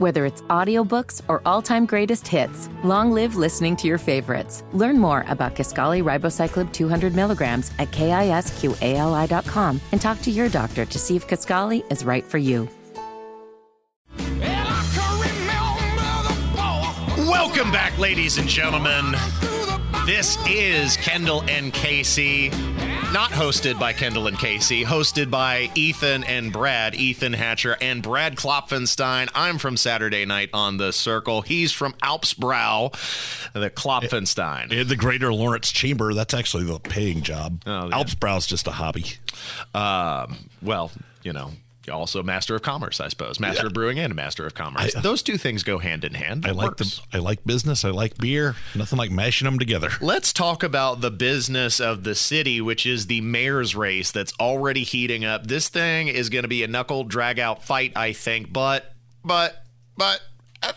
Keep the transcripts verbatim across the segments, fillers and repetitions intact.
Whether it's audiobooks or all-time greatest hits, long live listening to your favorites. Learn more about Kisqali Ribociclib two hundred milligrams at kisqali dot com and talk to your doctor to see if Kisqali is right for you. Welcome back, ladies and gentlemen. This is Kendall and Casey, not hosted by Kendall and Casey, hosted by Ethan and Brad, Ethan Hatcher and Brad Klopfenstein. I'm from Saturday Night on the Circle. He's from Alpsbrow, the Klopfenstein. In the Greater Lawrence Chamber, that's actually the paying job. Oh, yeah. Alpsbrow's just a hobby. Um, well, you know. Also master of commerce, I suppose. Master yeah. of brewing and a master of commerce. I, uh, Those two things go hand in hand. It I like them. I like business. I like beer. Nothing like mashing them together. Let's talk about the business of the city, which is the mayor's race that's already heating up. This thing is going to be a knuckle drag out fight, I think. But, but, but, I,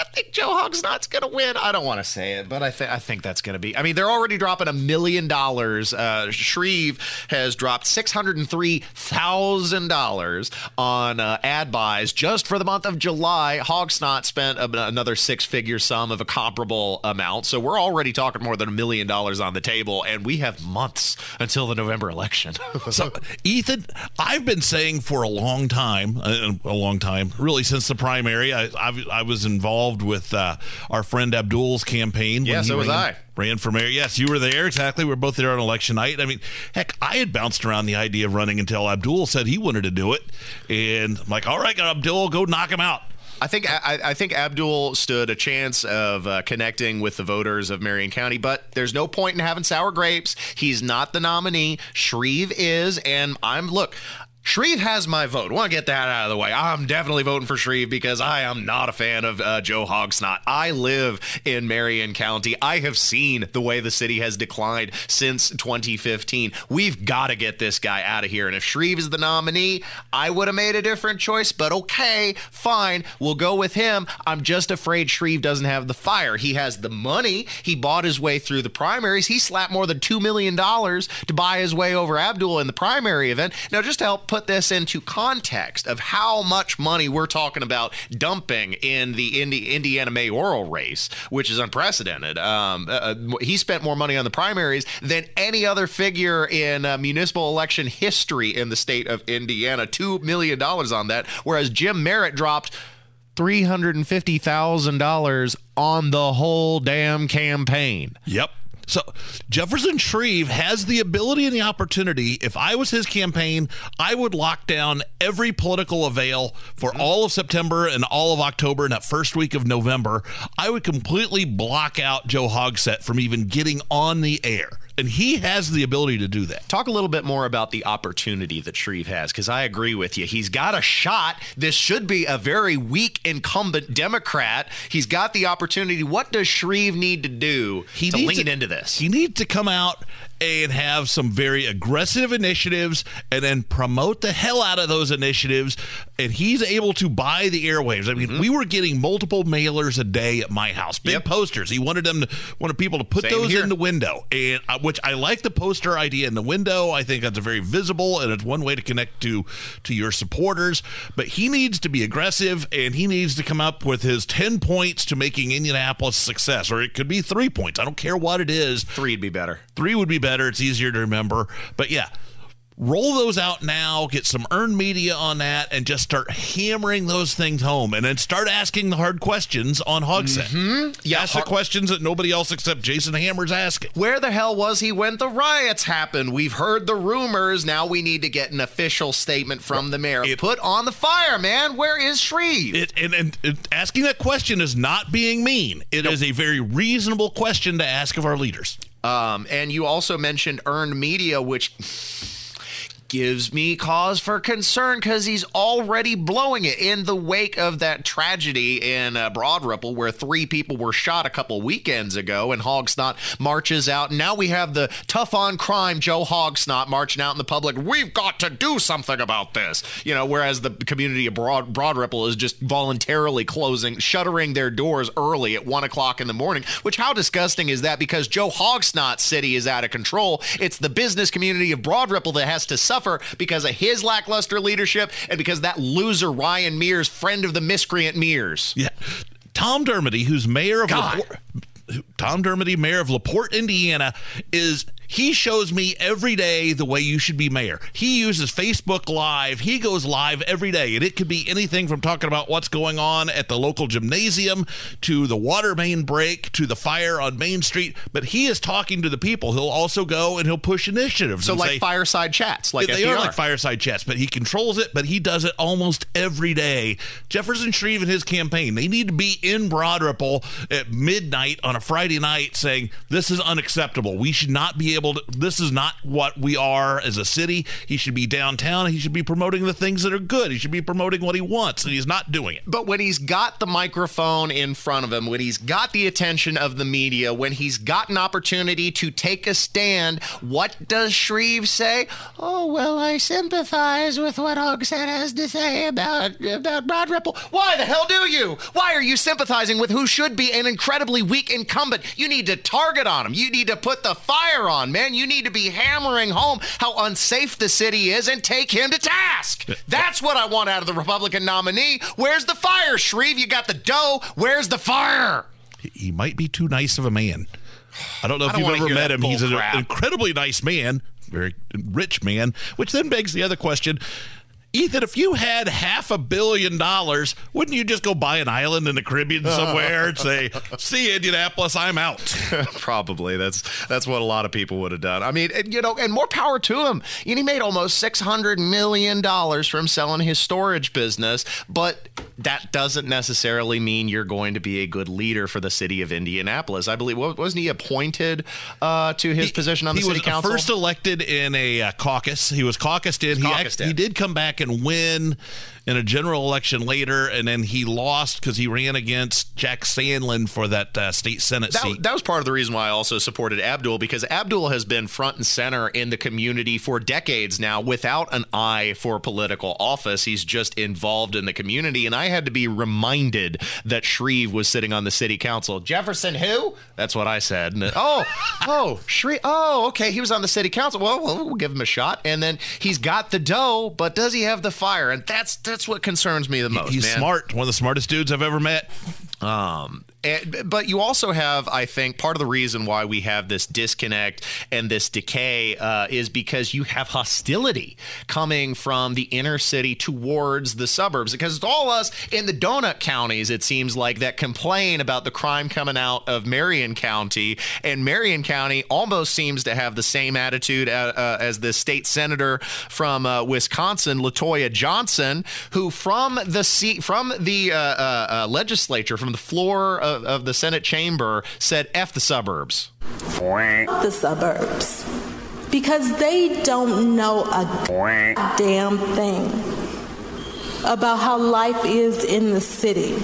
I think Joe Hogsett's going to win. I don't want to say it, but I think I think that's going to be. I mean, they're already dropping a million dollars. Uh, Shreve has dropped six hundred and three thousand dollars on uh, ad buys just for the month of July. Hogsett spent a, another six-figure sum of a comparable amount, so we're already talking more than a million dollars on the table, and we have months until the November election. So, Ethan, I've been saying for a long time, a, a long time, really since the primary, I I, I was involved. With uh, our friend Abdul's campaign. Yes, so was I. Ran for mayor. Yes, you were there. Exactly. We were both there on election night. I mean, heck, I had bounced around the idea of running until Abdul said he wanted to do it. And I'm like, all right, Abdul, go knock him out. I think I, I think Abdul stood a chance of uh, connecting with the voters of Marion County, but there's no point in having sour grapes. He's not the nominee. Shreve is. And I'm, look, Shreve has my vote. I want to get that out of the way. I'm definitely voting for Shreve because I am not a fan of uh, Joe Hogsett. I live in Marion County. I have seen the way the city has declined since twenty fifteen. We've got to get this guy out of here. And if Shreve is the nominee, I would have made a different choice, but okay, fine. We'll go with him. I'm just afraid Shreve doesn't have the fire. He has the money. He bought his way through the primaries. He slapped more than two million dollars to buy his way over Abdul in the primary event. Now, just to help put this into context of how much money we're talking about dumping in the Indi- Indiana mayoral race, which is unprecedented. Um, uh, he spent more money on the primaries than any other figure in uh, municipal election history in the state of Indiana, two million dollars on that, whereas Jim Merritt dropped three hundred fifty thousand dollars on the whole damn campaign. Yep. So Jefferson Shreve has the ability and the opportunity. If I was his campaign, I would lock down every political avail for all of September and all of October and that first week of November. I would completely block out Joe Hogsett from even getting on the air. And he has the ability to do that. Talk a little bit more about the opportunity that Shreve has, because I agree with you. He's got a shot. This should be a very weak incumbent Democrat. He's got the opportunity. What does Shreve need to do he to lean to, into this? He needs to come out and have some very aggressive initiatives and then promote the hell out of those initiatives. And he's able to buy the airwaves. I mean, mm-hmm. we were getting multiple mailers a day at my house, big yep. posters. He wanted them to, wanted people to put Same those here. in the window, and I, which I like the poster idea in the window. I think that's a very visible, and it's one way to connect to, to your supporters. But he needs to be aggressive, and he needs to come up with his ten points to making Indianapolis success, or it could be three points. I don't care what it is. Three would be better. Three would be better. Better. It's easier to remember. But yeah, roll those out now, get some earned media on that, and just start hammering those things home. And then start asking the hard questions on Hogsett. Mm-hmm. Yeah, Ask hard- the questions that nobody else except Jason Hammer's asking. Where the hell was he when the riots happened? We've heard the rumors. Now we need to get an official statement from well, the mayor. It, Put on the fire, man. Where is Shreve? It, and, and, and asking that question is not being mean. It nope. is a very reasonable question to ask of our leaders. Um, and you also mentioned earned media, which gives me cause for concern because he's already blowing it in the wake of that tragedy in uh, Broad Ripple where three people were shot a couple weekends ago, and Hogsett marches out. Now we have the tough on crime Joe Hogsett marching out in the public. We've got to do something about this. You know, whereas the community of Broad, Broad Ripple is just voluntarily closing, shuttering their doors early at one o'clock in the morning, which how disgusting is that? Because Joe Hogsett's city is out of control. It's the business community of Broad Ripple that has to suffer suffer because of his lackluster leadership and because that loser Ryan Mears, friend of the miscreant Mears. Yeah. Tom Dermody, who's mayor of Laporte, Tom Dermody, mayor of Laporte, Indiana, is... He shows me every day the way you should be mayor. He uses Facebook Live. He goes live every day. And it could be anything from talking about what's going on at the local gymnasium to the water main break to the fire on Main Street. But he is talking to the people. He'll also go and he'll push initiatives. So like say, fireside chats. Like They F D R. Are like fireside chats, but he controls it. But he does it almost every day. Jefferson Shreve and his campaign, they need to be in Broad Ripple at midnight on a Friday night saying, this is unacceptable. We should not be able To, this is not what we are as a city. He should be downtown. He should be promoting the things that are good. He should be promoting what he wants, and he's not doing it. But when he's got the microphone in front of him, when he's got the attention of the media, when he's got an opportunity to take a stand, what does Shreve say? Oh, well, I sympathize with what Hogsett has to say about, about Broad Ripple. Why the hell do you? Why are you sympathizing with who should be an incredibly weak incumbent? You need to target on him. You need to put the fire on. Man, you need to be hammering home how unsafe the city is and take him to task. That's what I want out of the Republican nominee. Where's the fire, Shreve? You got the dough. Where's the fire? He might be too nice of a man. I don't know if don't you've ever met him. He's crap. An incredibly nice man, very rich man, which then begs the other question. Ethan, if you had half a billion dollars, wouldn't you just go buy an island in the Caribbean somewhere and say, see Indianapolis, I'm out? Probably. That's that's what a lot of people would have done. I mean, and, you know, and more power to him. And he made almost six hundred million dollars from selling his storage business, but that doesn't necessarily mean you're going to be a good leader for the city of Indianapolis. I believe, wasn't he appointed uh, to his he, position on the city council? He was first elected in a uh, caucus. He was caucused in. He, caucused act, in. He did come back and win in a general election later, and then he lost because he ran against Jack Sandlin for that uh, state Senate that, seat. That was part of the reason why I also supported Abdul, because Abdul has been front and center in the community for decades now without an eye for political office. He's just involved in the community, and I had to be reminded that Shreve was sitting on the city council. Jefferson who? That's what I said. And then, oh, oh, Shreve. Oh, okay. He was on the city council. Well, well, we'll give him a shot. And then he's got the dough, but does he have the fire? And that's that's what concerns me the most. He's man. smart. One of the smartest dudes I've ever met. Um, and, but you also have, I think, part of the reason why we have this disconnect and this decay uh, is because you have hostility coming from the inner city towards the suburbs, because it's all us in the donut counties, it seems like, that complain about the crime coming out of Marion County, and Marion County almost seems to have the same attitude uh, uh, as the state senator from uh, Wisconsin, LaToya Johnson, who from the seat, from the uh, uh, legislature, from the floor of, of the Senate chamber, said, F the suburbs. The suburbs. Because they don't know a damn thing about how life is in the city.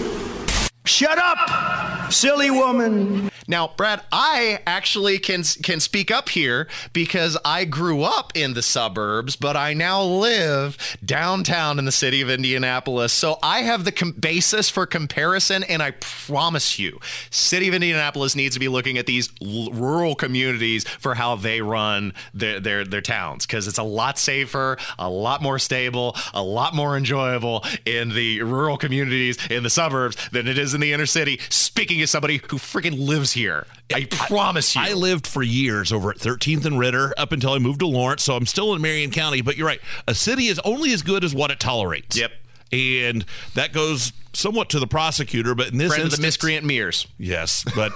Shut up, silly woman. Now, Brad, I actually can can speak up here because I grew up in the suburbs, but I now live downtown in the city of Indianapolis. So I have the com- basis for comparison, and I promise you, city of Indianapolis needs to be looking at these l- rural communities for how they run their their, their towns, because it's a lot safer, a lot more stable, a lot more enjoyable in the rural communities in the suburbs than it is in the inner city. Speaking as somebody who freaking lives here. I promise you. I lived for years over at thirteenth and Ritter up until I moved to Lawrence, so I'm still in Marion County, but you're right. A city is only as good as what it tolerates. Yep. And that goes somewhat to the prosecutor, but in this Friend instance... the miscreant Mears. Yes, but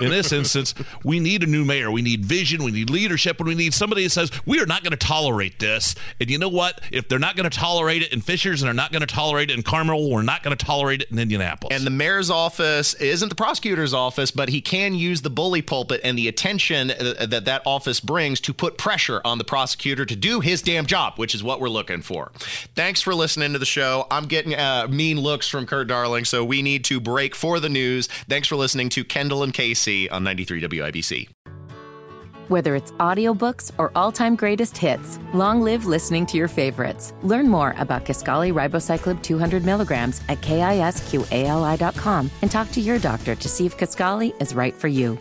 in this instance, we need a new mayor. We need vision, we need leadership, and we need somebody that says, we are not going to tolerate this. And you know what? If they're not going to tolerate it in Fishers, and they're not going to tolerate it in Carmel, we're not going to tolerate it in Indianapolis. And the mayor's office isn't the prosecutor's office, but he can use the bully pulpit and the attention that that office brings to put pressure on the prosecutor to do his damn job, which is what we're looking for. Thanks for listening to the show. I'm getting uh, mean looks from Darling, so we need to break for the news. Thanks for listening to Kendall and Casey on ninety-three W I B C. Whether it's audiobooks or all-time greatest hits, long live listening to your favorites. Learn more about Kisqali Ribocyclib two hundred milligrams at kisqali dot com and talk to your doctor to see if Kisqali is right for you.